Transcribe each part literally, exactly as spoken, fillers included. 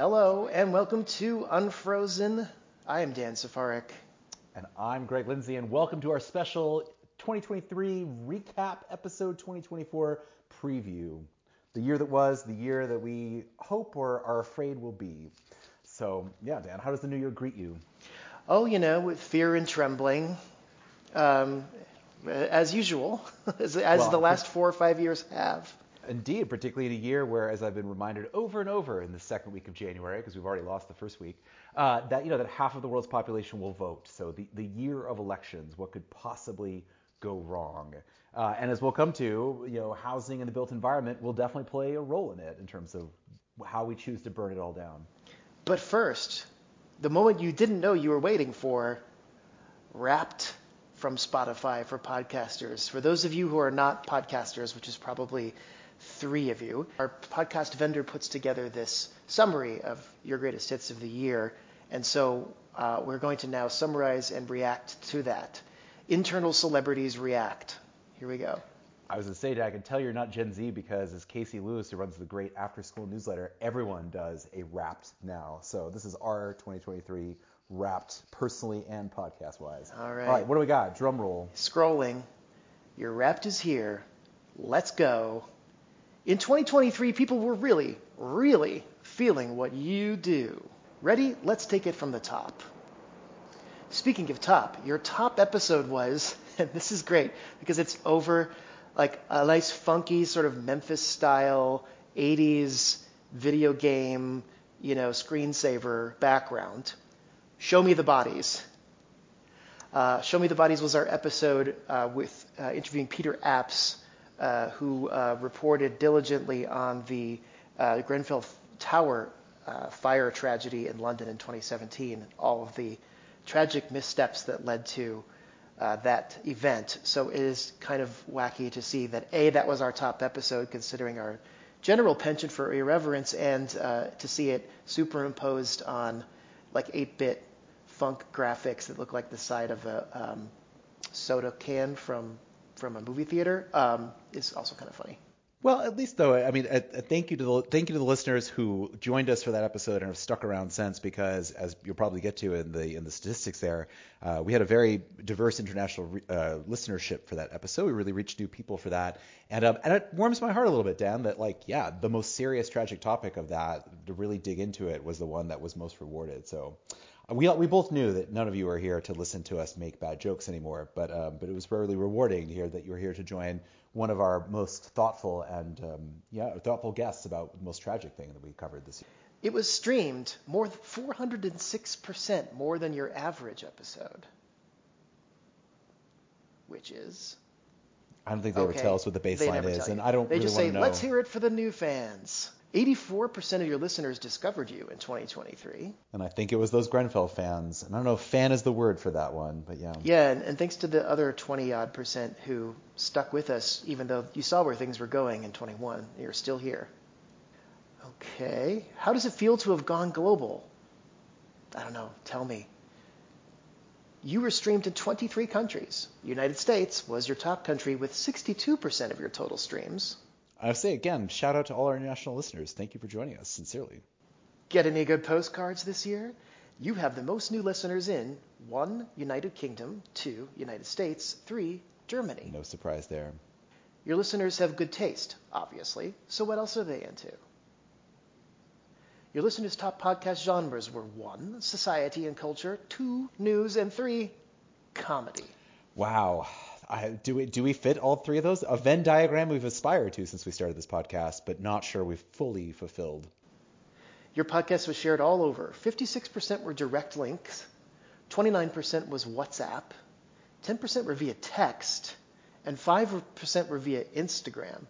Hello and welcome to Unfrozen. I am Dan Safarik. And I'm Greg Lindsay, and welcome to our special twenty twenty-three recap episode, twenty twenty-four preview. The year that was, the year that we hope or are afraid will be. So yeah, Dan, how does the new year greet you? Oh, you know, with fear and trembling, um, as usual, as, as well, the last four or five years have. Indeed, particularly in a year where, as I've been reminded over and over in the second week of January, because we've already lost the first week, uh, that you know that half of the world's population will vote. So the, the year of elections, what could possibly go wrong? Uh, and as we'll come to, you know, housing and the built environment will definitely play a role in it in terms of how we choose to burn it all down. But first, the moment you didn't know you were waiting for, Wrapped from Spotify for podcasters. For those of you who are not podcasters, which is probably three of you, our podcast vendor puts together this summary of your greatest hits of the year. And so uh, we're going to now summarize and react to that. Internal celebrities react. Here we go. I was going to say, Dan, I can tell you're not Gen Z because as Casey Lewis, who runs the great after-school newsletter, everyone does a Wrapped now. So this is our twenty twenty-three Wrapped, personally and podcast-wise. All right. All right, what do we got? Drum roll. Scrolling. Your Wrapped is here. Let's go. In twenty twenty-three, people were really, really feeling what you do. Ready? Let's take it from the top. Speaking of top, your top episode was, and this is great because it's over like a nice funky sort of Memphis style eighties video game, you know, screensaver background. Show Me the Bodies. Uh, Show Me the Bodies was our episode uh, with uh, interviewing Peter Apps, uh, who uh, reported diligently on the uh, Grenfell Tower uh, fire tragedy in London in twenty seventeen, all of the tragic missteps that led to Uh, that event. So it is kind of wacky to see that, A, that was our top episode considering our general penchant for irreverence, and uh, to see it superimposed on like eight-bit funk graphics that look like the side of a um, soda can from from a movie theater um, is also kind of funny. Well, at least though, I mean, a, a thank you to the thank you to the listeners who joined us for that episode and have stuck around since. Because as you'll probably get to in the in the statistics there, uh, we had a very diverse international re, uh, listenership for that episode. We really reached new people for that, and um, and it warms my heart a little bit, Dan, that like yeah, the most serious tragic topic of that, to really dig into it, was the one that was most rewarded. So. We we both knew that none of you are here to listen to us make bad jokes anymore, but um, but it was really rewarding to hear that you were here to join one of our most thoughtful and um, yeah thoughtful guests about the most tragic thing that we covered this year. It was streamed more than four hundred six percent more than your average episode, which is. I don't think they okay. ever tell us what the baseline is, and I don't. They really just say, "Let's hear it for the new fans." eighty-four percent of your listeners discovered you in twenty twenty-three. And I think it was those Grenfell fans. And I don't know if fan is the word for that one, but yeah. Yeah, and, and thanks to the other twenty-odd percent who stuck with us, even though you saw where things were going in twenty-one. You're still here. Okay. How does it feel to have gone global? I don't know. Tell me. You were streamed in twenty-three countries. United States was your top country with sixty-two percent of your total streams. I say again, shout out to all our international listeners. Thank you for joining us, sincerely. Get any good postcards this year? You have the most new listeners in one, United Kingdom, two, United States, three, Germany. No surprise there. Your listeners have good taste, obviously. So what else are they into? Your listeners' top podcast genres were one, society and culture, two, news, and three, comedy. Wow. I, do we do we fit all three of those? A Venn diagram we've aspired to since we started this podcast, but not sure we've fully fulfilled. Your podcast was shared all over. fifty-six percent were direct links, twenty-nine percent was WhatsApp, ten percent were via text, and five percent were via Instagram.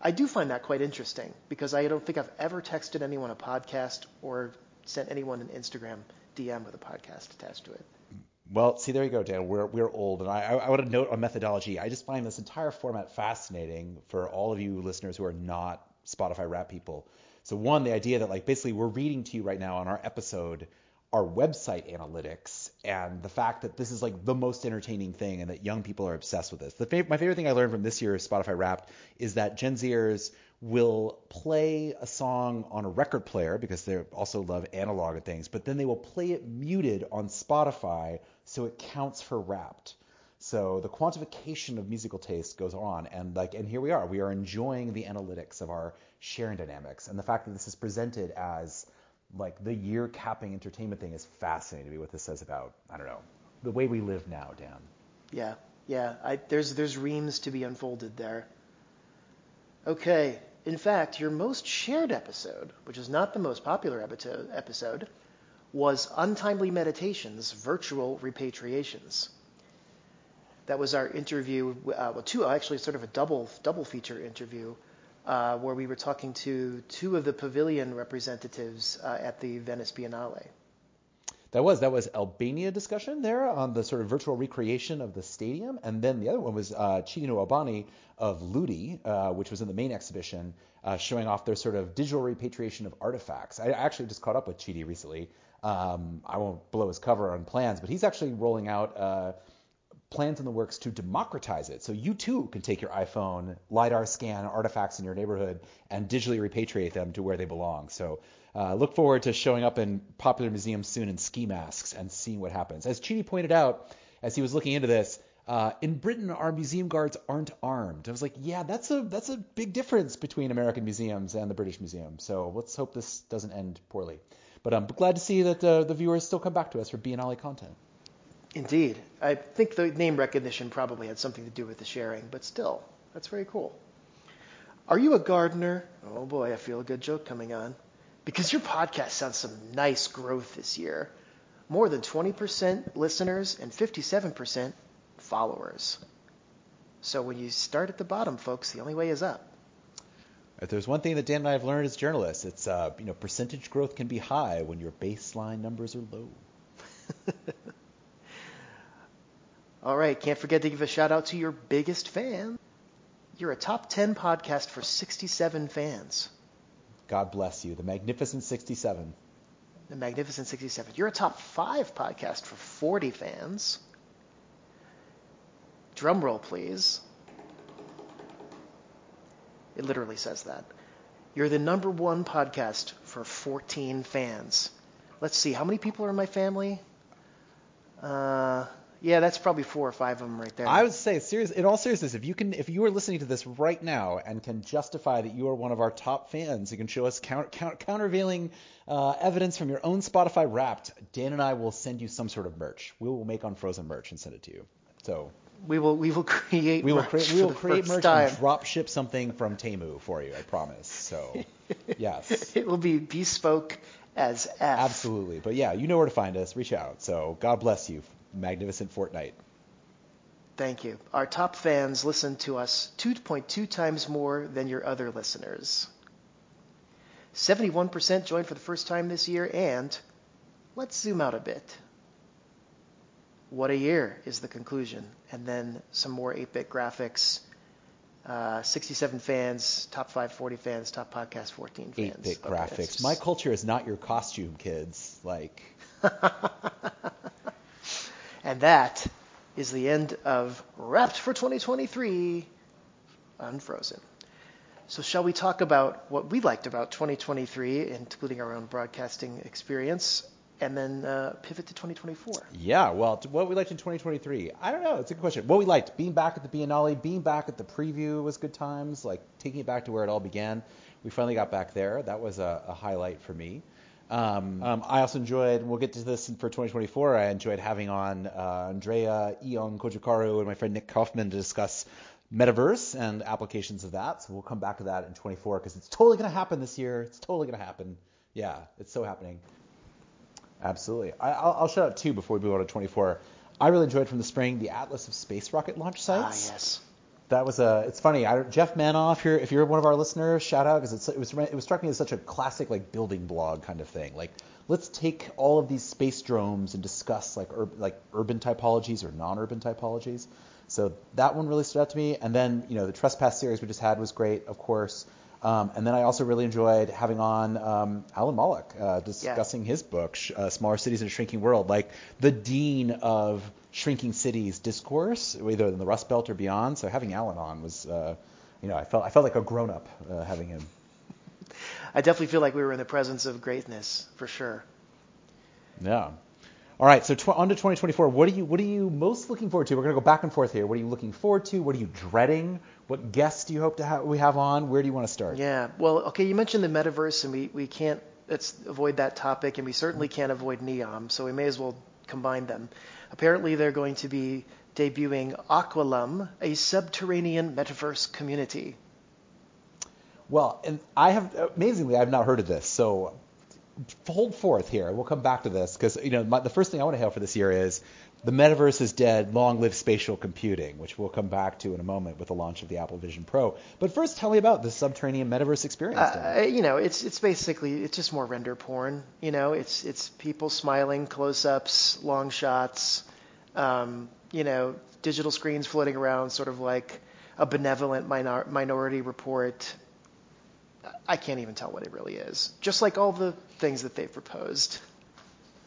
I do find that quite interesting because I don't think I've ever texted anyone a podcast or sent anyone an Instagram D M with a podcast attached to it. Well, see, there you go, Dan. We're we're old, and I, I want to note on methodology. I just find this entire format fascinating for all of you listeners who are not Spotify Wrapped people. So one, the idea that like basically we're reading to you right now on our episode our website analytics, and the fact that this is like the most entertaining thing, and that young people are obsessed with this. The fav- my favorite thing I learned from this year's Spotify Wrapped is that Gen Zers will play a song on a record player because they also love analog things, but then they will play it muted on Spotify so it counts for Wrapped. So the quantification of musical taste goes on, and like, and here we are. We are enjoying the analytics of our sharing dynamics, and the fact that this is presented as like the year capping entertainment thing is fascinating to me. What this says about, I don't know, the way we live now, Dan. Yeah, yeah. I, there's there's reams to be unfolded there. Okay. In fact, your most shared episode, which is not the most popular episode, was Untimely Meditations, Virtual Repatriations. That was our interview, uh, well, two, actually sort of a double double feature interview, uh, where we were talking to two of the pavilion representatives uh, at the Venice Biennale. That was that was Albania discussion there on the sort of virtual recreation of the stadium, and then the other one was uh, Chino Albani of Ludi, uh, which was in the main exhibition, uh, showing off their sort of digital repatriation of artifacts. I actually just caught up with Chidi recently. Um, I won't blow his cover on plans, but he's actually rolling out uh, plans in the works to democratize it, so you too can take your iPhone, LiDAR scan artifacts in your neighborhood, and digitally repatriate them to where they belong. So. Uh, look forward to showing up in popular museums soon in ski masks and seeing what happens. As Chidi pointed out, as he was looking into this, uh, in Britain, our museum guards aren't armed. I was like, yeah, that's a that's a big difference between American museums and the British Museum. So let's hope this doesn't end poorly. But I'm glad to see that uh, the viewers still come back to us for Biennale content. Indeed. I think the name recognition probably had something to do with the sharing, but still, that's very cool. Are you a gardener? Oh boy, I feel a good joke coming on. Because your podcast sounds some nice growth this year. More than twenty percent listeners and fifty-seven percent followers. So when you start at the bottom, folks, the only way is up. If there's one thing that Dan and I have learned as journalists, it's uh, you know, percentage growth can be high when your baseline numbers are low. All right, can't forget to give a shout out to your biggest fan. You're a top ten podcast for sixty-seven fans. God bless you. The Magnificent sixty-seven. The Magnificent sixty-seven. You're a top five podcast for forty fans. Drum roll, please. It literally says that. You're the number one podcast for fourteen fans. Let's see. How many people are in my family? Uh... Yeah, that's probably four or five of them right there. I would say, serious, in all seriousness, if you can, if you are listening to this right now and can justify that you are one of our top fans, you can show us counter, counter, countervailing uh, evidence from your own Spotify Wrapped. Dan and I will send you some sort of merch. We will make unfrozen merch and send it to you. So we will we will create we will create we will create merch time. And drop ship something from Temu for you. I promise. So yes, it will be bespoke as F. Absolutely, but yeah, you know where to find us. Reach out. So God bless you. Magnificent Fortnite. Thank you. Our top fans listen to us two point two times more than your other listeners. seventy-one percent joined for the first time this year, and let's zoom out a bit. What a year is the conclusion. And then some more eight-bit graphics, uh, sixty-seven fans, top five, forty fans, top podcast, fourteen fans. eight-bit okay, graphics. Just... My culture is not your costume, kids. Like... And that is the end of Wrapped for twenty twenty-three Unfrozen. So shall we talk about what we liked about twenty twenty-three, including our own broadcasting experience, and then uh, pivot to twenty twenty-four? Yeah, well, what we liked in twenty twenty-three, I don't know. It's a good question. What we liked, being back at the Biennale, being back at the preview was good times, like taking it back to where it all began. We finally got back there. That was a, a highlight for me. Um, um, I also enjoyed, we'll get to this for twenty twenty-four, I enjoyed having on uh, Andreea Ion Cojocaru and my friend Nick Kauffman to discuss metaverse and applications of that. So we'll come back to that in twenty-four because it's totally going to happen this year. It's totally going to happen. Yeah, it's so happening. Absolutely. I, I'll, I'll shout out two before we move on to twenty-four. I really enjoyed from the spring the Atlas of Space Rocket Launch Sites. Ah, yes. That was a. It's funny. I, Geoff Manaugh, if you're if you're one of our listeners, shout out because it was it was struck me as such a classic like building blog kind of thing. Like let's take all of these space drones and discuss like ur, like urban typologies or non-urban typologies. So that one really stood out to me. And then you know the Trespass series we just had was great, of course. Um, and then I also really enjoyed having on um, Alan Mallach uh, discussing yeah. his book, uh, Smaller Cities in a Shrinking World, like the dean of shrinking cities discourse, either in the Rust Belt or beyond. So having Alan on was uh, you know, I felt I felt like a grown up uh, having him. I definitely feel like we were in the presence of greatness for sure. Yeah. All right. So tw- on to twenty twenty-four. What are you What are you most looking forward to? We're going to go back and forth here. What are you looking forward to? What are you dreading? What guests do you hope to have? We have on. Where do you want to start? Yeah. Well, okay. You mentioned the metaverse, and we we can't let's avoid that topic, and we certainly can't avoid NEOM. So we may as well combine them. Apparently, they're going to be debuting Aqualum, a subterranean metaverse community. Well, and I have amazingly, I've not heard of this. So hold forth here. We'll come back to this because, you know, my, the first thing I want to hail for this year is the metaverse is dead. Long live spatial computing, which we'll come back to in a moment with the launch of the Apple Vision Pro. But first, tell me about the subterranean metaverse experience. Uh, you know, it's it's basically it's just more render porn. You know, it's it's people smiling, close-ups, long shots, um, you know, digital screens floating around, sort of like a benevolent minor, minority report. I can't even tell what it really is. Just like all the things that they've proposed.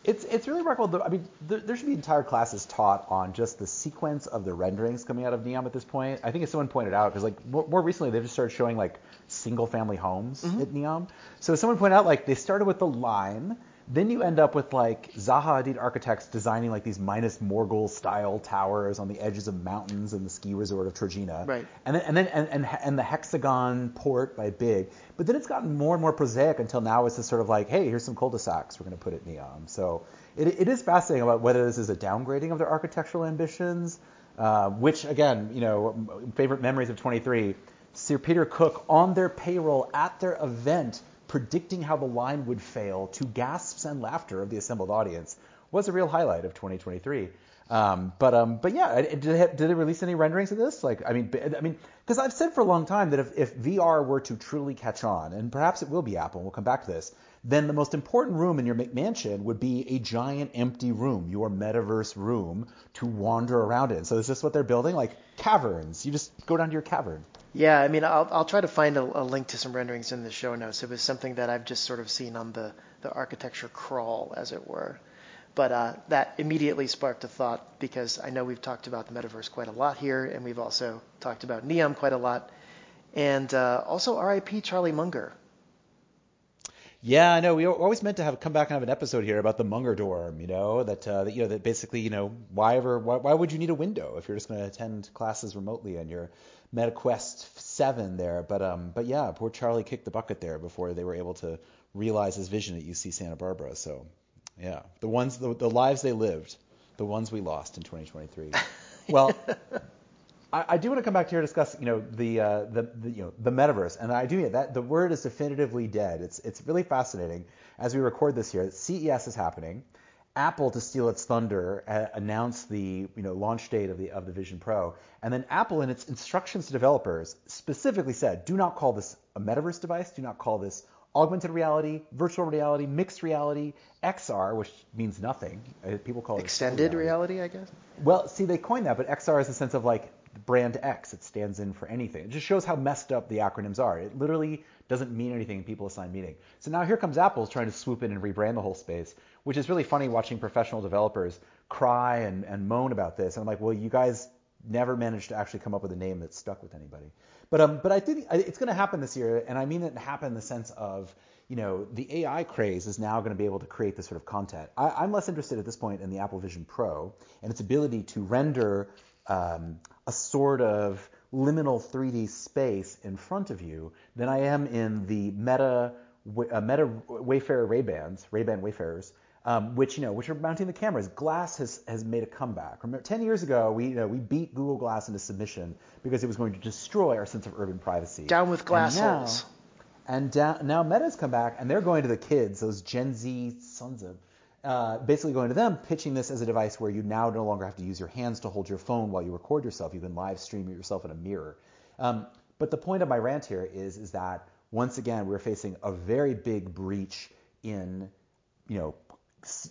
It's it's really remarkable. I mean, there, there should be entire classes taught on just the sequence of the renderings coming out of NEOM at this point. I think as someone pointed out, because like more, more recently they've just started showing like single-family homes mm-hmm. at NEOM. So someone pointed out like they started with the line, then you end up with like Zaha Hadid Architects designing like these Minas Morgul-style towers on the edges of mountains in the ski resort of Trojena, right? And then and then and, and and the hexagon port by BIG. But then it's gotten more and more prosaic until now it's this sort of like, hey, here's some cul-de-sacs we're going to put at NEOM. So it it is fascinating about whether this is a downgrading of their architectural ambitions, uh, which again, you know, favorite memories of twenty-three, Sir Peter Cook on their payroll at their event, predicting how the line would fail to gasps and laughter of the assembled audience was a real highlight of twenty twenty-three. Um, but um, but yeah, did they, did they release any renderings of this? Like, I mean, I mean, because I've said for a long time that if, if V R were to truly catch on, and perhaps it will be Apple, and we'll come back to this, then the most important room in your McMansion would be a giant empty room, your metaverse room to wander around in. So is this what they're building? Like caverns? You just go down to your cavern. Yeah, I mean, I'll I'll try to find a, a link to some renderings in the show notes. It was something that I've just sort of seen on the, the architecture crawl, as it were. But uh, that immediately sparked a thought because I know we've talked about the metaverse quite a lot here, and we've also talked about NEOM quite a lot, and uh, also R I P Charlie Munger. Yeah, I know. We were always meant to have come back and have an episode here about the Munger dorm, you know, that, uh, that you know, that basically, you know, why ever, why, why would you need a window if you're just going to attend classes remotely on your MetaQuest seven there? But um, but yeah, poor Charlie kicked the bucket there before they were able to realize his vision at U C Santa Barbara. So yeah, the ones, the, the lives they lived, the ones we lost in twenty twenty-three. Well. I do want to come back to here and discuss, you know, the, uh, the the you know the metaverse, and I do yeah, that the word is definitively dead. It's it's really fascinating as we record this here. C E S is happening. Apple, to steal its thunder, uh, announced the you know launch date of the of the Vision Pro, and then Apple in its instructions to developers specifically said, do not call this a metaverse device. Do not call this augmented reality, virtual reality, mixed reality, X R, which means nothing. People call it extended reality. reality, I guess. Well, see, they coined that, but X R is the sense of like. Brand X, it stands in for anything. It just shows how messed up the acronyms are. It literally doesn't mean anything. People assign meaning. So now here comes Apple's trying to swoop in and rebrand the whole space, which is really funny watching professional developers cry and, and moan about this. And I'm like, well, you guys never managed to actually come up with a name that stuck with anybody. But um, but I think it's going to happen this year, and I mean it happen in the sense of, you know, the A I craze is now going to be able to create this sort of content. I, I'm less interested at this point in the Apple Vision Pro and its ability to render Um, a sort of liminal three D space in front of you than I am in the Meta uh, Meta Wayfarer Ray-Bans, Ray-Ban Wayfarers, um, which you know, which are mounting the cameras. Glass has has made a comeback. Remember, ten years ago, we you know we beat Google Glass into submission because it was going to destroy our sense of urban privacy. Down with glasses. And now, and down, now Meta's come back, and they're going to the kids, those Gen Z sons of. Uh, basically going to them, pitching this as a device where you now no longer have to use your hands to hold your phone while you record yourself. You can live stream yourself in a mirror. Um, but the point of my rant here is, is that, once again, we're facing a very big breach in, you know,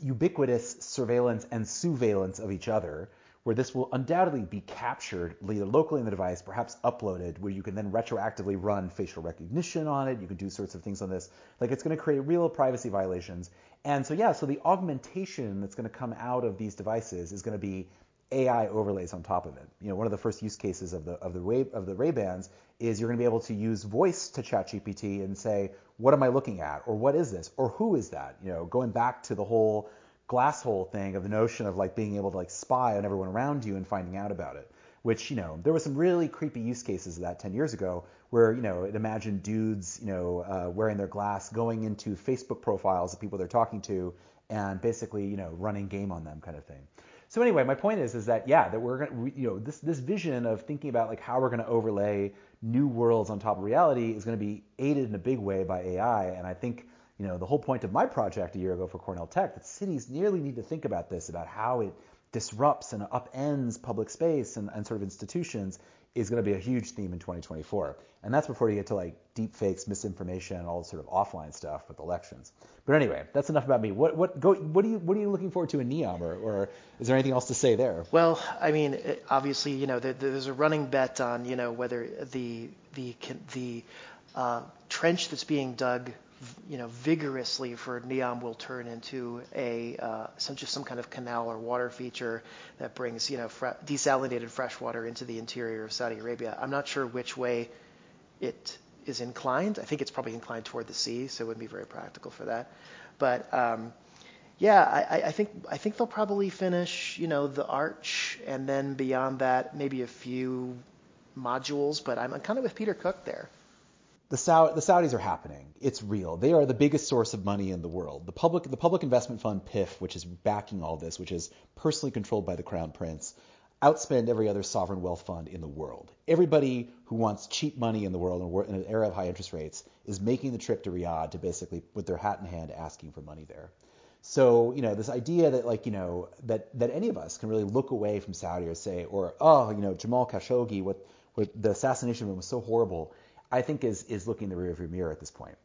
ubiquitous surveillance and surveillance of each other, where this will undoubtedly be captured either locally in the device, perhaps uploaded, where you can then retroactively run facial recognition on it. You can do sorts of things on this. Like, it's going to create real privacy violations. And so, yeah, so the augmentation that's going to come out of these devices is going to be A I overlays on top of it. You know, one of the first use cases of the of the Ray, of the Ray-Bans is you're going to be able to use voice to ChatGPT and say, what am I looking at, or what is this, or who is that? You know, going back to the whole glass hole thing of the notion of like being able to like spy on everyone around you and finding out about it. Which, you know, there were some really creepy use cases of that ten years ago where, you know, it imagined dudes, you know, uh, wearing their glass, going into Facebook profiles of people they're talking to and basically, you know, running game on them kind of thing. So anyway, my point is, is that, yeah, that we're going to, you know, this, this vision of thinking about like how we're going to overlay new worlds on top of reality is going to be aided in a big way by A I. And I think, you know, the whole point of my project a year ago for Cornell Tech, that cities nearly need to think about this, about how it disrupts and upends public space and, and sort of institutions, is going to be a huge theme in twenty twenty-four. And that's before you get to like deep fakes, misinformation, and all sort of offline stuff with elections. But anyway, that's enough about me. What what go what are you what are you looking forward to in NEOM, or, or is there anything else to say there? Well, I mean, obviously, you know, there, there's a running bet on, you know, whether the the the uh, trench that's being dug, you know, vigorously for NEOM will turn into a uh, some just some kind of canal or water feature that brings, you know, fra- desalinated fresh water into the interior of Saudi Arabia. I'm not sure which way it is inclined. I think it's probably inclined toward the sea, so it wouldn't be very practical for that. But um, yeah, I, I think I think they'll probably finish, you know, the arch, and then beyond that, maybe a few modules. But I'm kind of with Peter Cook there. The Saud- the Saudis are happening. It's real. They are the biggest source of money in the world. The public the public investment fund P I F, which is backing all this, which is personally controlled by the Crown Prince, outspend every other sovereign wealth fund in the world. Everybody who wants cheap money in the world in an era of high interest rates is making the trip to Riyadh to basically, with their hat in hand, asking for money there. So, you know, this idea that like, you know, that that any of us can really look away from Saudi or say, or, oh, you know, Jamal Khashoggi, what, what the assassination of him was so horrible, I think is is looking in the rearview mirror at this point,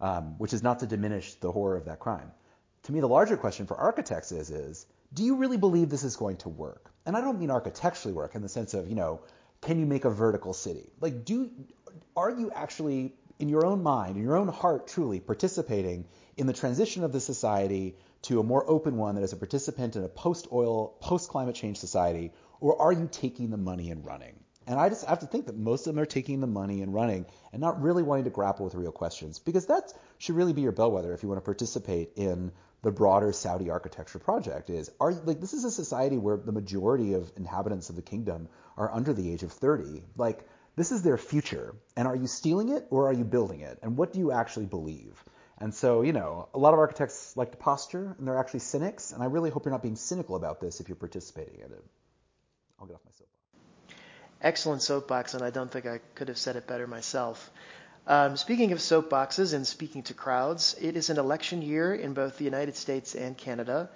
um, which is not to diminish the horror of that crime. To me, the larger question for architects is, is do you really believe this is going to work? And I don't mean architecturally work in the sense of, you know, can you make a vertical city? Like, do are you actually, in your own mind, in your own heart, truly participating in the transition of the society to a more open one that is a participant in a post-oil, post-climate change society, or are you taking the money and running? And I just have to think that most of them are taking the money and running and not really wanting to grapple with real questions, because that should really be your bellwether if you want to participate in the broader Saudi architecture project. Is are like this is a society where the majority of inhabitants of the kingdom are under the age of thirty. Like, this is their future. And are you stealing it or are you building it? And what do you actually believe? And so, you know, a lot of architects like to posture and they're actually cynics. And I really hope you're not being cynical about this if you're participating in it. I'll get off my soapbox. Excellent soapbox, and I don't think I could have said it better myself. Um, speaking of soapboxes and speaking to crowds, it is an election year in both the United States and Canada.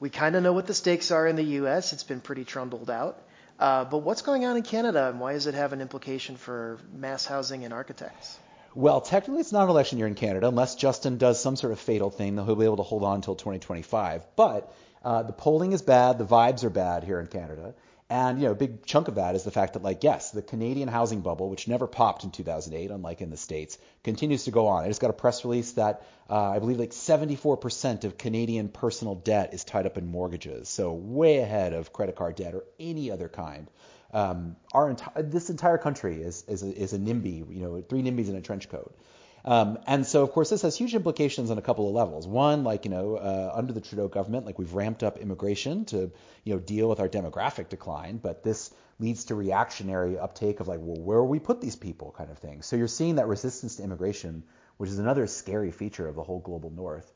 We kind of know what the stakes are in the U S. It's been pretty trundled out. Uh, but what's going on in Canada, and why does it have an implication for mass housing and architects? Well, technically it's not an election year in Canada, unless Justin does some sort of fatal thing that he'll be able to hold on until twenty twenty-five. But uh, the polling is bad. The vibes are bad here in Canada. And, you know, a big chunk of that is the fact that, like, yes, the Canadian housing bubble, which never popped in two thousand eight, unlike in the States, continues to go on. I just got a press release that uh, I believe like seventy-four percent of Canadian personal debt is tied up in mortgages. So way ahead of credit card debt or any other kind. Um, our enti- this entire country is, is, a, is a NIMBY, you know, three NIMBYs in a trench coat. Um, and so, of course, this has huge implications on a couple of levels. One, like, you know, uh, under the Trudeau government, like, we've ramped up immigration to, you know, deal with our demographic decline. But this leads to reactionary uptake of, like, well, where will we put these people kind of thing. So you're seeing that resistance to immigration, which is another scary feature of the whole global north.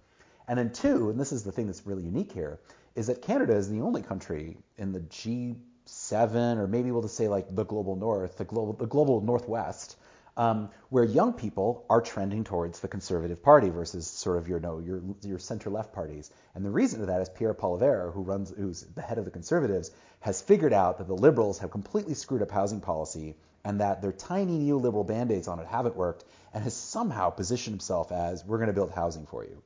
And then two, and this is the thing that's really unique here, is that Canada is the only country in the G seven, or maybe we'll just say, like, the global north, the global, the global northwest, Um, where young people are trending towards the Conservative Party versus sort of your no your your center-left parties. And the reason for that is Pierre Poilievre, who runs who's the head of the Conservatives, has figured out that the Liberals have completely screwed up housing policy and that their tiny neoliberal band-aids on it haven't worked, and has somehow positioned himself as, we're going to build housing for you.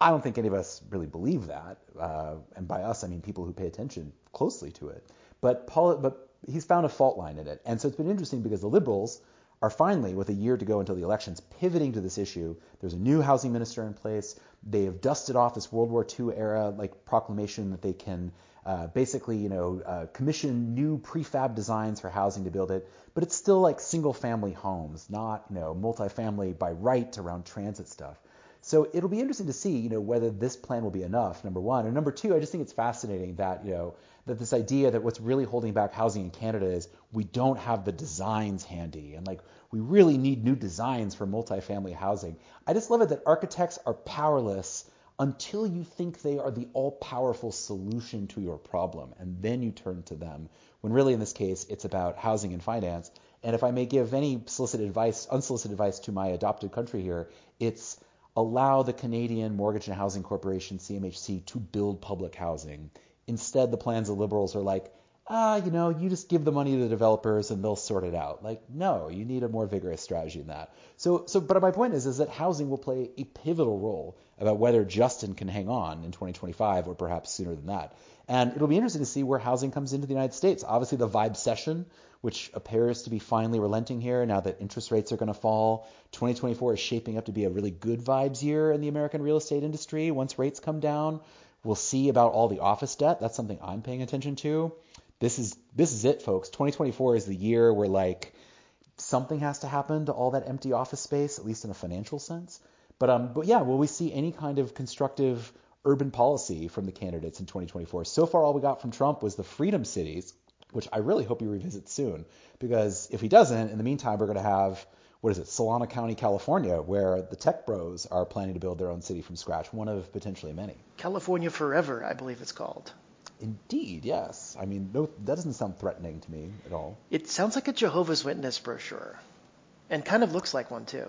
I don't think any of us really believe that. Uh, and by us, I mean people who pay attention closely to it. But Paul, but he's found a fault line in it. And so it's been interesting because the Liberals are finally, with a year to go until the elections, pivoting to this issue. There's a new housing minister in place. They have dusted off this World War Two era like proclamation that they can uh, basically, you know, uh, commission new prefab designs for housing to build it. But it's still like single family homes, not, you know, multifamily by right around transit stuff. So it'll be interesting to see, you know, whether this plan will be enough, number one. And number two, I just think it's fascinating that, you know, that this idea that what's really holding back housing in Canada is we don't have the designs handy. And like, we really need new designs for multifamily housing. I just love it that architects are powerless until you think they are the all-powerful solution to your problem. And then you turn to them, when really in this case, it's about housing and finance. And if I may give any solicited advice, unsolicited advice to my adopted country here, it's allow the Canadian Mortgage and Housing Corporation, C M H C, to build public housing. Instead, the plans of liberals are like, ah, you know, you just give the money to the developers and they'll sort it out. Like, no, you need a more vigorous strategy than that. So, so, but my point is, is that housing will play a pivotal role about whether Justin can hang on in twenty twenty-five or perhaps sooner than that. And it'll be interesting to see where housing comes into the United States. Obviously, the vibe session, which appears to be finally relenting here now that interest rates are going to fall. twenty twenty-four is shaping up to be a really good vibes year in the American real estate industry. Once rates come down, we'll see about all the office debt. That's something I'm paying attention to. This is this is it, folks. twenty twenty-four is the year where like something has to happen to all that empty office space, at least in a financial sense. But um, but yeah, will we see any kind of constructive urban policy from the candidates in twenty twenty-four? So far, all we got from Trump was the freedom cities, which I really hope he revisits soon, because if he doesn't, in the meantime, we're going to have, what is it, Solana County, California, where the tech bros are planning to build their own city from scratch, one of potentially many. California Forever, I believe it's called. Indeed, yes. I mean, no, that doesn't sound threatening to me at all. It sounds like a Jehovah's Witness brochure, and kind of looks like one, too.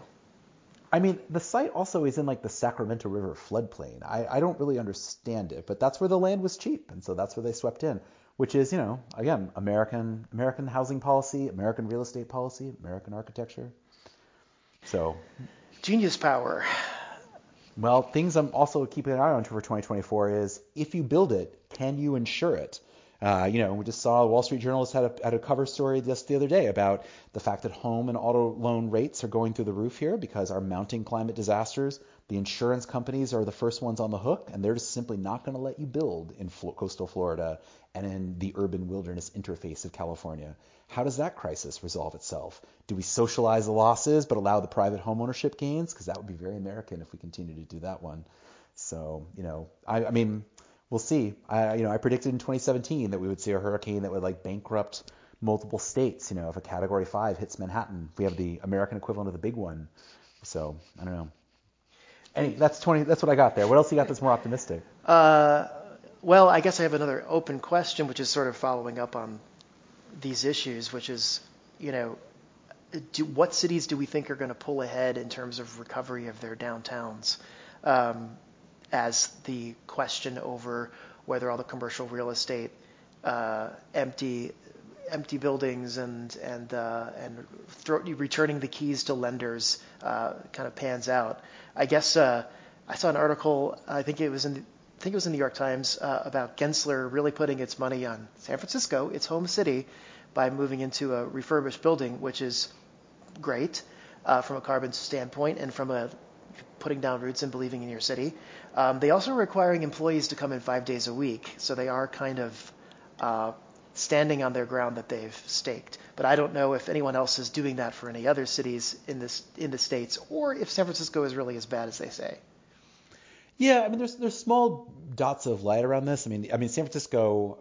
I mean, the site also is in like the Sacramento River floodplain. I, I don't really understand it, but that's where the land was cheap, and so that's where they swept in. Which is, you know, again, American American housing policy, American real estate policy, American architecture. So, genius power. Well, things I'm also keeping an eye on for twenty twenty-four is, if you build it, can you insure it? Uh, you know, we just saw Wall Street Journal had a, had a cover story just the other day about the fact that home and auto loan rates are going through the roof here because our mounting climate disasters. The insurance companies are the first ones on the hook, and they're just simply not going to let you build in fl- coastal Florida and in the urban wilderness interface of California. How does that crisis resolve itself? Do we socialize the losses but allow the private homeownership gains? Because that would be very American if we continue to do that one. So, you know, I, I mean, we'll see. I, you know, I predicted in twenty seventeen that we would see a hurricane that would like bankrupt multiple states. You know, if a Category Five hits Manhattan, we have the American equivalent of the big one. So I don't know. Any, that's twenty. That's what I got there. What else you got that's more optimistic? Uh, well, I guess I have another open question, which is sort of following up on these issues, which is, you know, do, what cities do we think are going to pull ahead in terms of recovery of their downtowns, um, as the question over whether all the commercial real estate, uh, empty, empty buildings and and uh, and throw, returning the keys to lenders uh, kind of pans out. I guess uh, I saw an article. I think it was in the, I think it was in the New York Times uh, about Gensler really putting its money on San Francisco, its home city, by moving into a refurbished building, which is great uh, from a carbon standpoint and from a putting down roots and believing in your city. Um, they also are requiring employees to come in five days a week, so they are kind of uh, standing on their ground that they've staked. But I don't know if anyone else is doing that for any other cities in this in the States, or if San Francisco is really as bad as they say. Yeah, I mean, there's there's small dots of light around this. I mean, I mean San Francisco.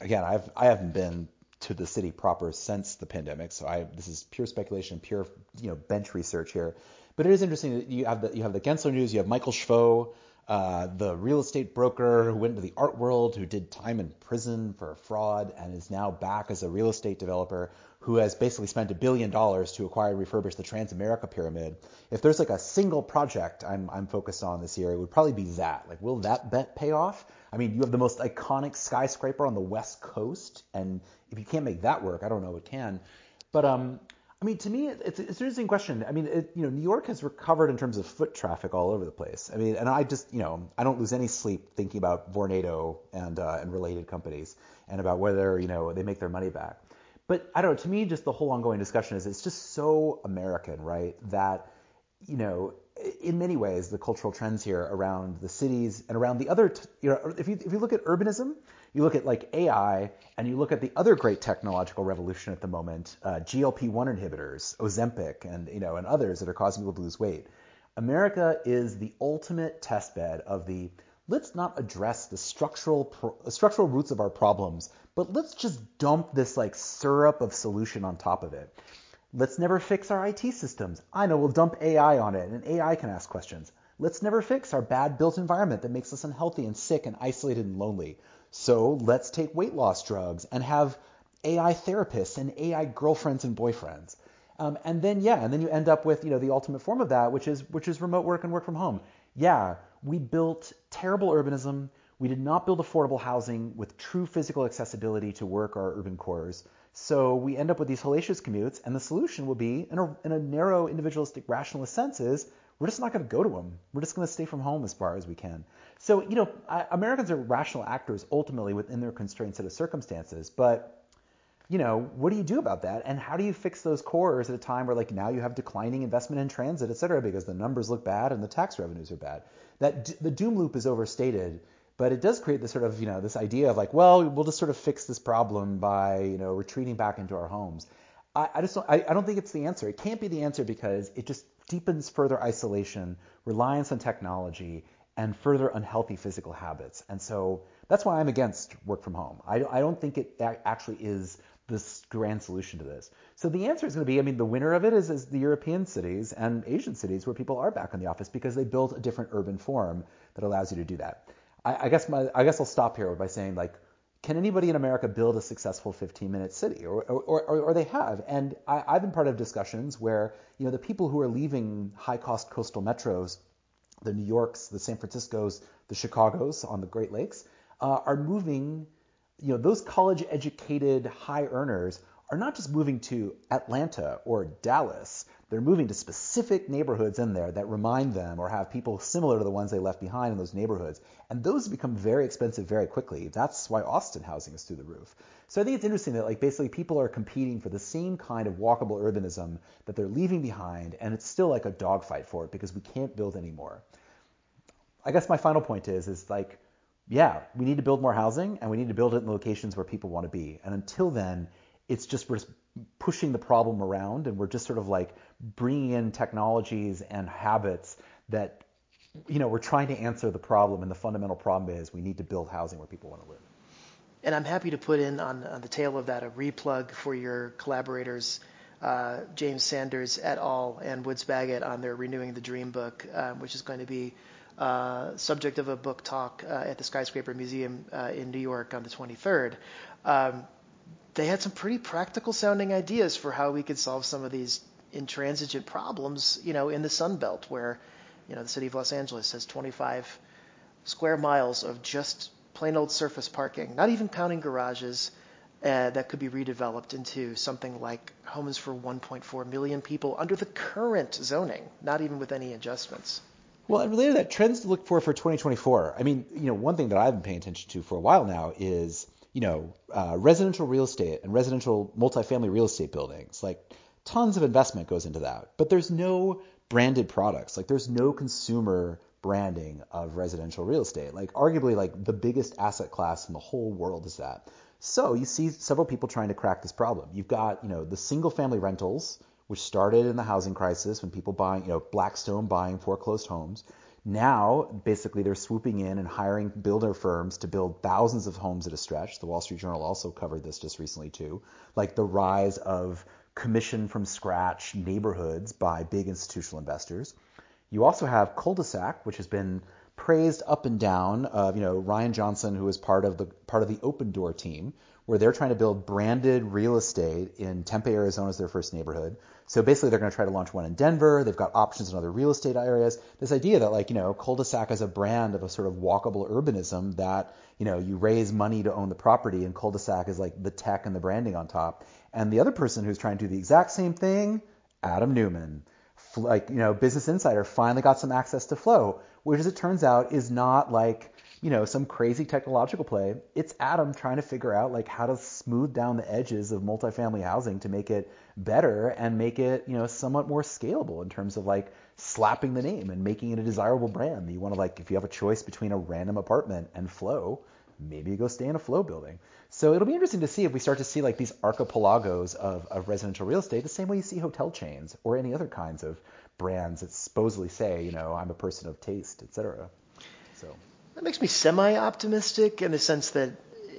Again, I've I haven't been to the city proper since the pandemic, so I this is pure speculation, pure you know bench research here. But it is interesting that you have the you have the Gensler news. You have Michael Schvo, Uh, the real estate broker who went into the art world, who did time in prison for fraud and is now back as a real estate developer, who has basically spent a billion dollars to acquire and refurbish the Transamerica Pyramid. If there's like a single project I'm, I'm focused on this year, it would probably be that. Like, will that bet pay off? I mean, you have the most iconic skyscraper on the West Coast, and if you can't make that work, I don't know what can. But um, I mean, to me, it's, it's an interesting question. I mean, it, you know, New York has recovered in terms of foot traffic all over the place. I mean, and I just, you know, I don't lose any sleep thinking about Vornado and uh, and related companies and about whether, you know, they make their money back. But I don't know, to me, just the whole ongoing discussion is it's just so American, right? That, you know, in many ways, the cultural trends here around the cities and around the other, t- you know, if you if you look at urbanism, you look at like A I, and you look at the other great technological revolution at the moment, uh, G L P one inhibitors, Ozempic, and you know, and others that are causing people to lose weight. America is the ultimate testbed of the let's not address the structural pro- structural roots of our problems, but let's just dump this like syrup of solution on top of it. Let's never fix our I T systems. I know, we'll dump A I on it, and A I can ask questions. Let's never fix our bad built environment that makes us unhealthy and sick and isolated and lonely. So let's take weight loss drugs and have A I therapists and A I girlfriends and boyfriends. Um, and then, yeah, and then you end up with, you know, the ultimate form of that, which is which is remote work and work from home. Yeah, we built terrible urbanism. We did not build affordable housing with true physical accessibility to work or urban cores. So we end up with these hellacious commutes, and the solution will be, in a, in a narrow, individualistic, rationalist sense, is we're just not going to go to them. We're just going to stay from home as far as we can. So, you know, I, Americans are rational actors ultimately within their constrained set of circumstances. But, you know, what do you do about that? And how do you fix those cores at a time where, like, now you have declining investment in transit, et cetera, because the numbers look bad and the tax revenues are bad? That d- the doom loop is overstated. But it does create this sort of, you know, this idea of like, well, we'll just sort of fix this problem by, you know, retreating back into our homes. I, I just don't, I, I don't think it's the answer. It can't be the answer because it just deepens further isolation, reliance on technology, and further unhealthy physical habits. And so that's why I'm against work from home. I, I don't think it actually is this grand solution to this. So the answer is going to be, I mean, the winner of it is, is the European cities and Asian cities where people are back in the office because they built a different urban form that allows you to do that. I guess my I guess I'll stop here by saying, like, can anybody in America build a successful fifteen-minute city? Or or, or or they have. And I, I've been part of discussions where, you know, the people who are leaving high-cost coastal metros, the New Yorks, the San Franciscos, the Chicagos on the Great Lakes, uh, are moving, you know, those college-educated high earners are not just moving to Atlanta or Dallas. They're moving to specific neighborhoods in there that remind them or have people similar to the ones they left behind in those neighborhoods. And those become very expensive very quickly. That's why Austin housing is through the roof. So I think it's interesting that, like, basically people are competing for the same kind of walkable urbanism that they're leaving behind, and it's still like a dogfight for it because we can't build anymore. I guess my final point is, is like, yeah, we need to build more housing, and we need to build it in locations where people want to be. And until then, it's just we're just pushing the problem around, and we're just sort of like bringing in technologies and habits that, you know, we're trying to answer the problem. And the fundamental problem is we need to build housing where people want to live. And I'm happy to put in on, on the tail of that a replug for your collaborators, uh, James Sanders et al. And Woods Baggett on their Renewing the Dream book, uh, which is going to be uh, subject of a book talk uh, at the Skyscraper Museum uh, in New York on the twenty-third. Um, They had some pretty practical sounding ideas for how we could solve some of these intransigent problems, you know, in the Sun Belt, where, you know, the city of Los Angeles has twenty-five square miles of just plain old surface parking, not even counting garages uh, that could be redeveloped into something like homes for one point four million people under the current zoning, not even with any adjustments. Well, and related to that, trends to look for for twenty twenty-four. I mean, you know, one thing that I've been paying attention to for a while now is, you know, uh, residential real estate and residential multifamily real estate buildings. Like, tons of investment goes into that, but there's no branded products. Like, there's no consumer branding of residential real estate. Like, arguably, like, the biggest asset class in the whole world is that. So you see several people trying to crack this problem. You've got, you know, the single family rentals, which started in the housing crisis when people buying, you know, Blackstone buying foreclosed homes. Now, basically, they're swooping in and hiring builder firms to build thousands of homes at a stretch. The Wall Street Journal also covered this just recently, too. Like, the rise of commission-from-scratch neighborhoods by big institutional investors. You also have cul-de-sac, which has been praised up and down. Of, you know, Ryan Johnson, who is part of the part of the Open Door team, where they're trying to build branded real estate in Tempe, Arizona as their first neighborhood. So basically they're going to try to launch one in Denver. They've got options in other real estate areas. This idea that, like, you know, cul-de-sac is a brand of a sort of walkable urbanism that, you know, you raise money to own the property, and cul-de-sac is like the tech and the branding on top. And the other person who's trying to do the exact same thing, Adam Neumann, like, you know, Business Insider finally got some access to Flow, which, as it turns out, is not like, you know, some crazy technological play. It's Adam trying to figure out like how to smooth down the edges of multifamily housing to make it better and make it, you know, somewhat more scalable in terms of like slapping the name and making it a desirable brand. You want to, like, if you have a choice between a random apartment and Flow, maybe you go stay in a Flow building. So it'll be interesting to see if we start to see like these archipelagos of, of residential real estate, the same way you see hotel chains or any other kinds of brands that supposedly say, you know, I'm a person of taste, et cetera. So that makes me semi-optimistic in the sense that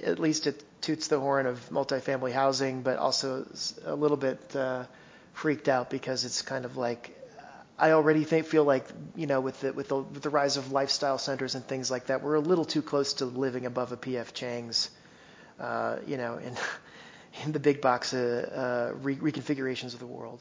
at least it toots the horn of multifamily housing, but also a little bit uh, freaked out because it's kind of like, I already think, feel like, you know, with the, with the with the rise of lifestyle centers and things like that, we're a little too close to living above a P F Chang's, uh, you know, in in the big box uh, uh, re- reconfigurations of the world.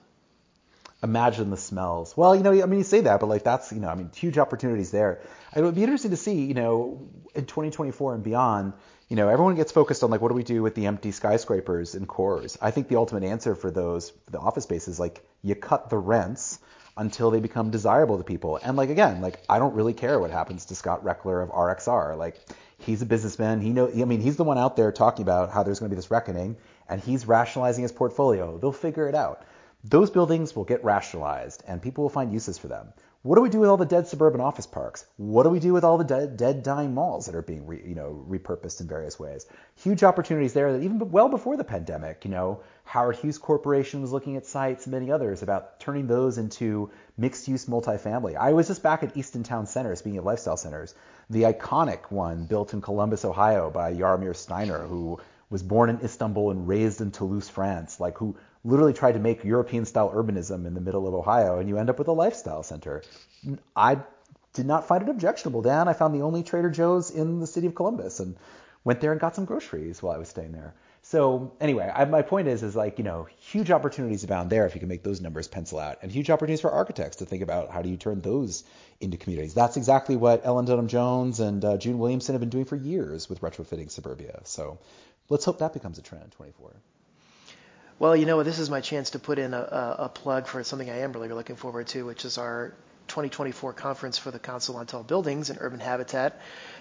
Imagine the smells. Well, you know, I mean, you say that, but like that's, you know, I mean, huge opportunities there. It would be interesting to see, you know, in twenty twenty-four and beyond, you know, everyone gets focused on like, what do we do with the empty skyscrapers and cores? I think the ultimate answer for those, for the office space, is like you cut the rents until they become desirable to people. And like, again, like, I don't really care what happens to Scott Reckler of R X R. Like, he's a businessman. He knows, I mean, he's the one out there talking about how there's going to be this reckoning, and he's rationalizing his portfolio. They'll figure it out. Those buildings will get rationalized, and people will find uses for them. What do we do with all the dead suburban office parks? What do we do with all the dead, dead dying malls that are being, re, you know, repurposed in various ways? Huge opportunities there that even well before the pandemic, you know, Howard Hughes Corporation was looking at sites and many others about turning those into mixed-use multifamily. I was just back at Easton Town Center, speaking of lifestyle centers, the iconic one built in Columbus, Ohio by Jaromir Steiner, who was born in Istanbul and raised in Toulouse, France, like who literally tried to make European-style urbanism in the middle of Ohio, and you end up with a lifestyle center. I did not find it objectionable, Dan. I found the only Trader Joe's in the city of Columbus and went there and got some groceries while I was staying there. So anyway, I, my point is, is like, you know, huge opportunities abound there if you can make those numbers pencil out, and huge opportunities for architects to think about how do you turn those into communities. That's exactly what Ellen Dunham Jones and uh, June Williamson have been doing for years with retrofitting suburbia. So let's hope that becomes a trend in twenty-four. Well, you know, this is my chance to put in a, a plug for something I am really looking forward to, which is our twenty twenty-four conference for the Council on Tall Buildings and Urban Habitat,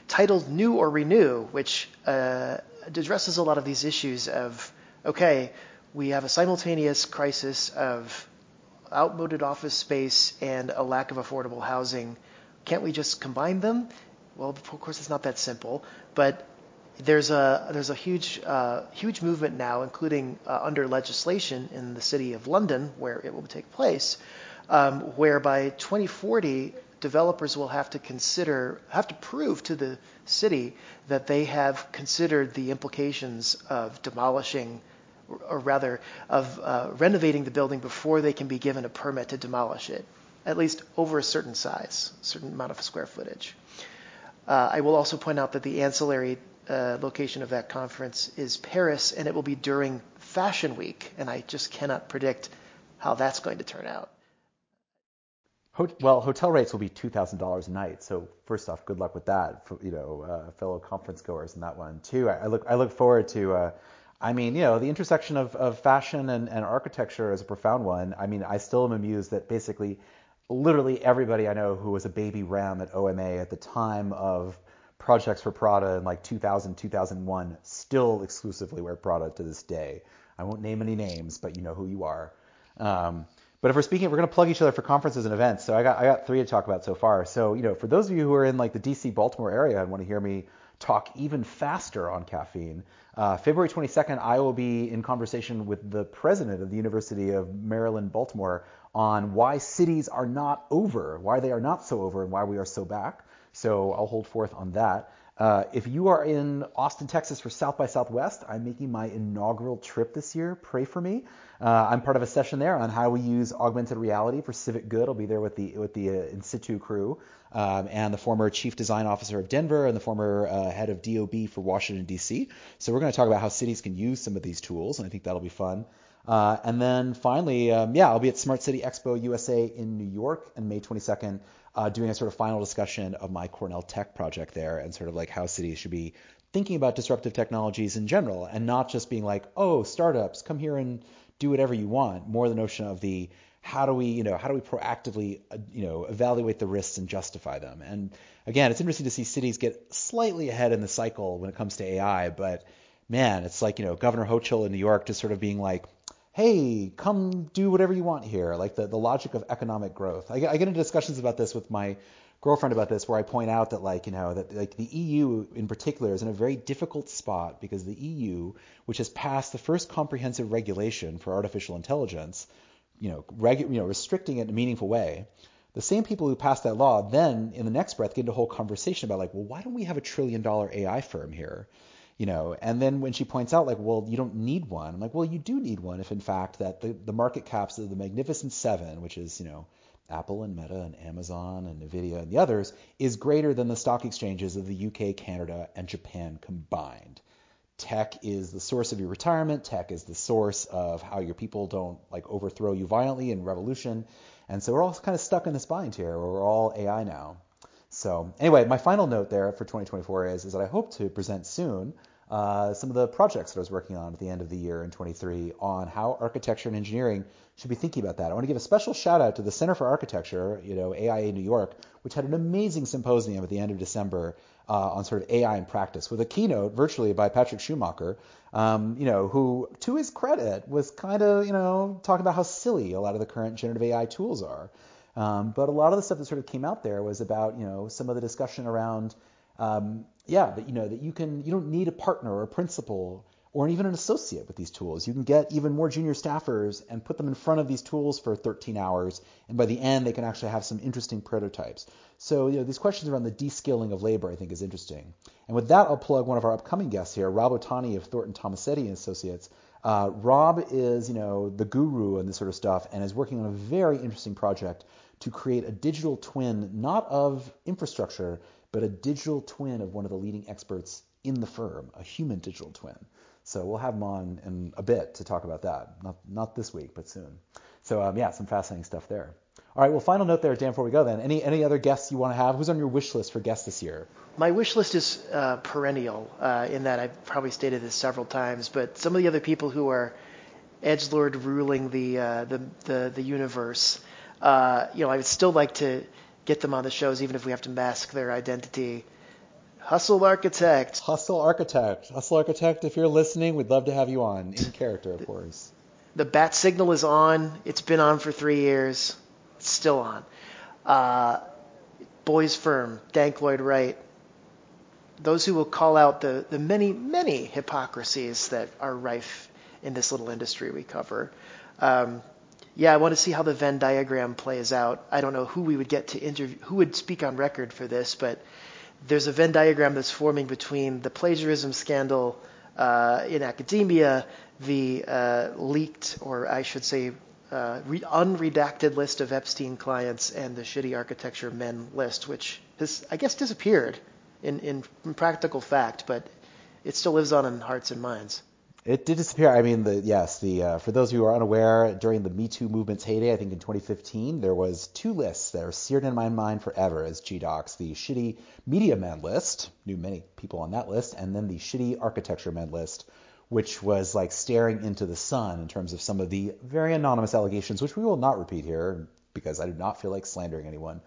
titled New or Renew, which uh, addresses a lot of these issues of, okay, we have a simultaneous crisis of outmoded office space and a lack of affordable housing. Can't we just combine them? Well, of course, it's not that simple, but There's a there's a huge uh, huge movement now, including uh, under legislation in the city of London, where it will take place, um, where by twenty forty developers will have to consider have to prove to the city that they have considered the implications of demolishing, or rather of uh, renovating the building before they can be given a permit to demolish it, at least over a certain size, certain amount of square footage. Uh, I will also point out that the ancillary Uh, location of that conference is Paris, and it will be during Fashion Week, and I just cannot predict how that's going to turn out. Well, hotel rates will be two thousand dollars a night, so first off, good luck with that, for, you know, uh, fellow conference goers in that one too. I, I look, I look forward to. Uh, I mean, you know, the intersection of, of fashion and, and architecture is a profound one. I mean, I still am amused that basically, literally everybody I know who was a baby ram at O M A at the time of projects for Prada in like two thousand, two thousand one still exclusively wear Prada to this day. I won't name any names, but you know who you are. Um, but if we're speaking, we're going to plug each other for conferences and events. So I got I got three to talk about so far. So, you know, for those of you who are in like the D C Baltimore area and want to hear me talk even faster on caffeine, uh, February twenty-second, I will be in conversation with the president of the University of Maryland, Baltimore, on why cities are not over, why they are not so over, and why we are so back. So I'll hold forth on that. Uh, if you are in Austin, Texas for South by Southwest, I'm making my inaugural trip this year. Pray for me. Uh, I'm part of a session there on how we use augmented reality for civic good. I'll be there with the with the uh, in situ crew um, and the former chief design officer of Denver and the former uh, head of D O B for Washington, D C So we're going to talk about how cities can use some of these tools, and I think that'll be fun. Uh, and then finally, um, yeah, I'll be at Smart City Expo U S A in New York on May twenty-second. Uh, doing a sort of final discussion of my Cornell Tech project there and sort of like how cities should be thinking about disruptive technologies in general and not just being like, oh, startups, come here and do whatever you want. More the notion of the how do we, you know, how do we proactively, you know, evaluate the risks and justify them? And again, it's interesting to see cities get slightly ahead in the cycle when it comes to A I, but man, it's like, you know, Governor Hochul in New York just sort of being like, hey, come do whatever you want here. Like the, the logic of economic growth. I, I get into discussions about this with my girlfriend about this, where I point out that like, you know, that like the E U in particular is in a very difficult spot because the E U, which has passed the first comprehensive regulation for artificial intelligence, you know, regu- you know, restricting it in a meaningful way. The same people who passed that law then in the next breath get into a whole conversation about like, well, why don't we have a trillion dollar A I firm here? You know, and then when she points out like, well, you don't need one. I'm like, well, you do need one if in fact that the, the market caps of the Magnificent Seven, which is, you know, Apple and Meta and Amazon and NVIDIA and the others, is greater than the stock exchanges of the U K, Canada, and Japan combined. Tech is the source of your retirement. Tech is the source of how your people don't like overthrow you violently in revolution. And so we're all kind of stuck in this bind here where we're all A I now. So anyway, my final note there for twenty twenty-four is, is that I hope to present soon uh, some of the projects that I was working on at the end of the year in twenty-three on how architecture and engineering should be thinking about that. I want to give a special shout out to the Center for Architecture, you know, A I A New York, which had an amazing symposium at the end of December uh, on sort of A I in practice with a keynote virtually by Patrick Schumacher, um, you know, who to his credit was kind of, you know, talking about how silly a lot of the current generative A I tools are. Um, but a lot of the stuff that sort of came out there was about, you know, some of the discussion around, um, yeah, that, you know, that you can, you don't need a partner or a principal or even an associate with these tools. You can get even more junior staffers and put them in front of these tools for thirteen hours. And by the end, they can actually have some interesting prototypes. So, you know, these questions around the de-skilling of labor, I think, is interesting. And with that, I'll plug one of our upcoming guests here, Rob Otani of Thornton Tomasetti and Associates. Uh, Rob is, you know, the guru and this sort of stuff and is working on a very interesting project to create a digital twin, not of infrastructure, but a digital twin of one of the leading experts in the firm, a human digital twin. So we'll have him on in a bit to talk about that. Not not this week, but soon. So um, yeah, some fascinating stuff there. All right, well, final note there, Dan, before we go then. Any any other guests you want to have? Who's on your wish list for guests this year? My wish list is uh, perennial uh, in that I've probably stated this several times, but some of the other people who are edgelord ruling the, uh, the, the, the universe, uh, you know, I would still like to get them on the shows, even if we have to mask their identity. Hustle Architect. Hustle Architect. Hustle Architect, if you're listening, we'd love to have you on, in character, of the, course. The bat signal is on. It's been on for three years. It's still on. Uh, Boys Firm, Dank Lloyd Wright. Those who will call out the, the many, many hypocrisies that are rife in this little industry we cover. Um, yeah, I want to see how the Venn diagram plays out. I don't know who we would get to interview, who would speak on record for this, but there's a Venn diagram that's forming between the plagiarism scandal uh, in academia, the uh, leaked, or I should say uh, re- unredacted list of Epstein clients, and the shitty architecture men list, which has, I guess, disappeared in, in, in practical fact, but it still lives on in hearts and minds. It did disappear. I mean, the, yes, the uh, for those who are unaware, during the Me Too movement's heyday, I think in twenty fifteen, there was two lists that are seared in my mind forever as G DOCs, the shitty media men list, knew many people on that list, and then the shitty architecture men list, which was like staring into the sun in terms of some of the very anonymous allegations, which we will not repeat here because I do not feel like slandering anyone.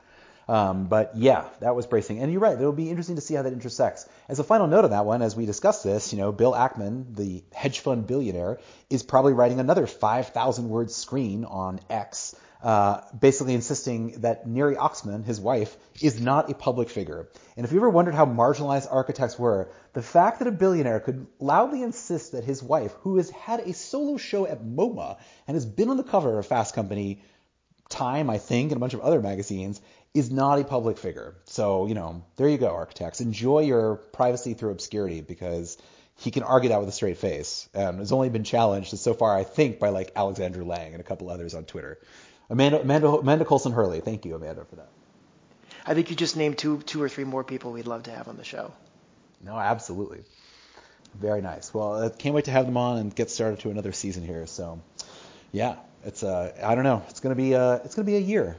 Um, but yeah, that was bracing. And you're right, it'll be interesting to see how that intersects. As a final note on that one, as we discuss this, you know, Bill Ackman, the hedge fund billionaire, is probably writing another five thousand word screen on X, uh, basically insisting that Neri Oxman, his wife, is not a public figure. And if you ever wondered how marginalized architects were, the fact that a billionaire could loudly insist that his wife, who has had a solo show at MoMA and has been on the cover of Fast Company, Time, I think, and a bunch of other magazines, is not a public figure. So, you know, there you go, architects. Enjoy your privacy through obscurity, because he can argue that with a straight face. Um, it's only been challenged so far, I think, by like Alexandra Lang and a couple others on Twitter. Amanda, Amanda, Amanda Colson-Hurley. Thank you, Amanda, for that. I think you just named two, two or three more people we'd love to have on the show. No, absolutely. Very nice. Well, I can't wait to have them on and get started to another season here. So, yeah, it's uh, I don't know. It's gonna be uh, it's gonna be a year.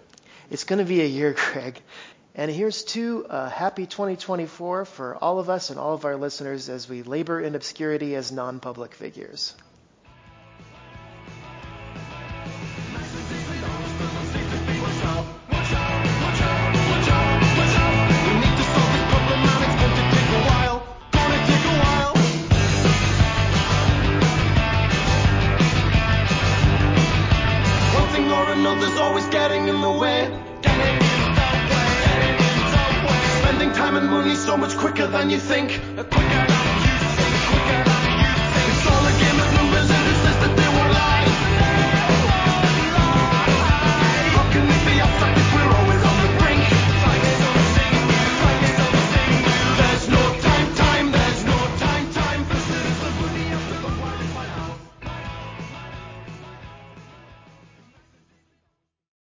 It's going to be a year, Greg. And here's to uh, happy twenty twenty-four for all of us and all of our listeners as we labor in obscurity as non-public figures. wanna know there's always getting in the way. Getting in the way. Getting in the way. Spending time and money so much quicker than you think. Quicker than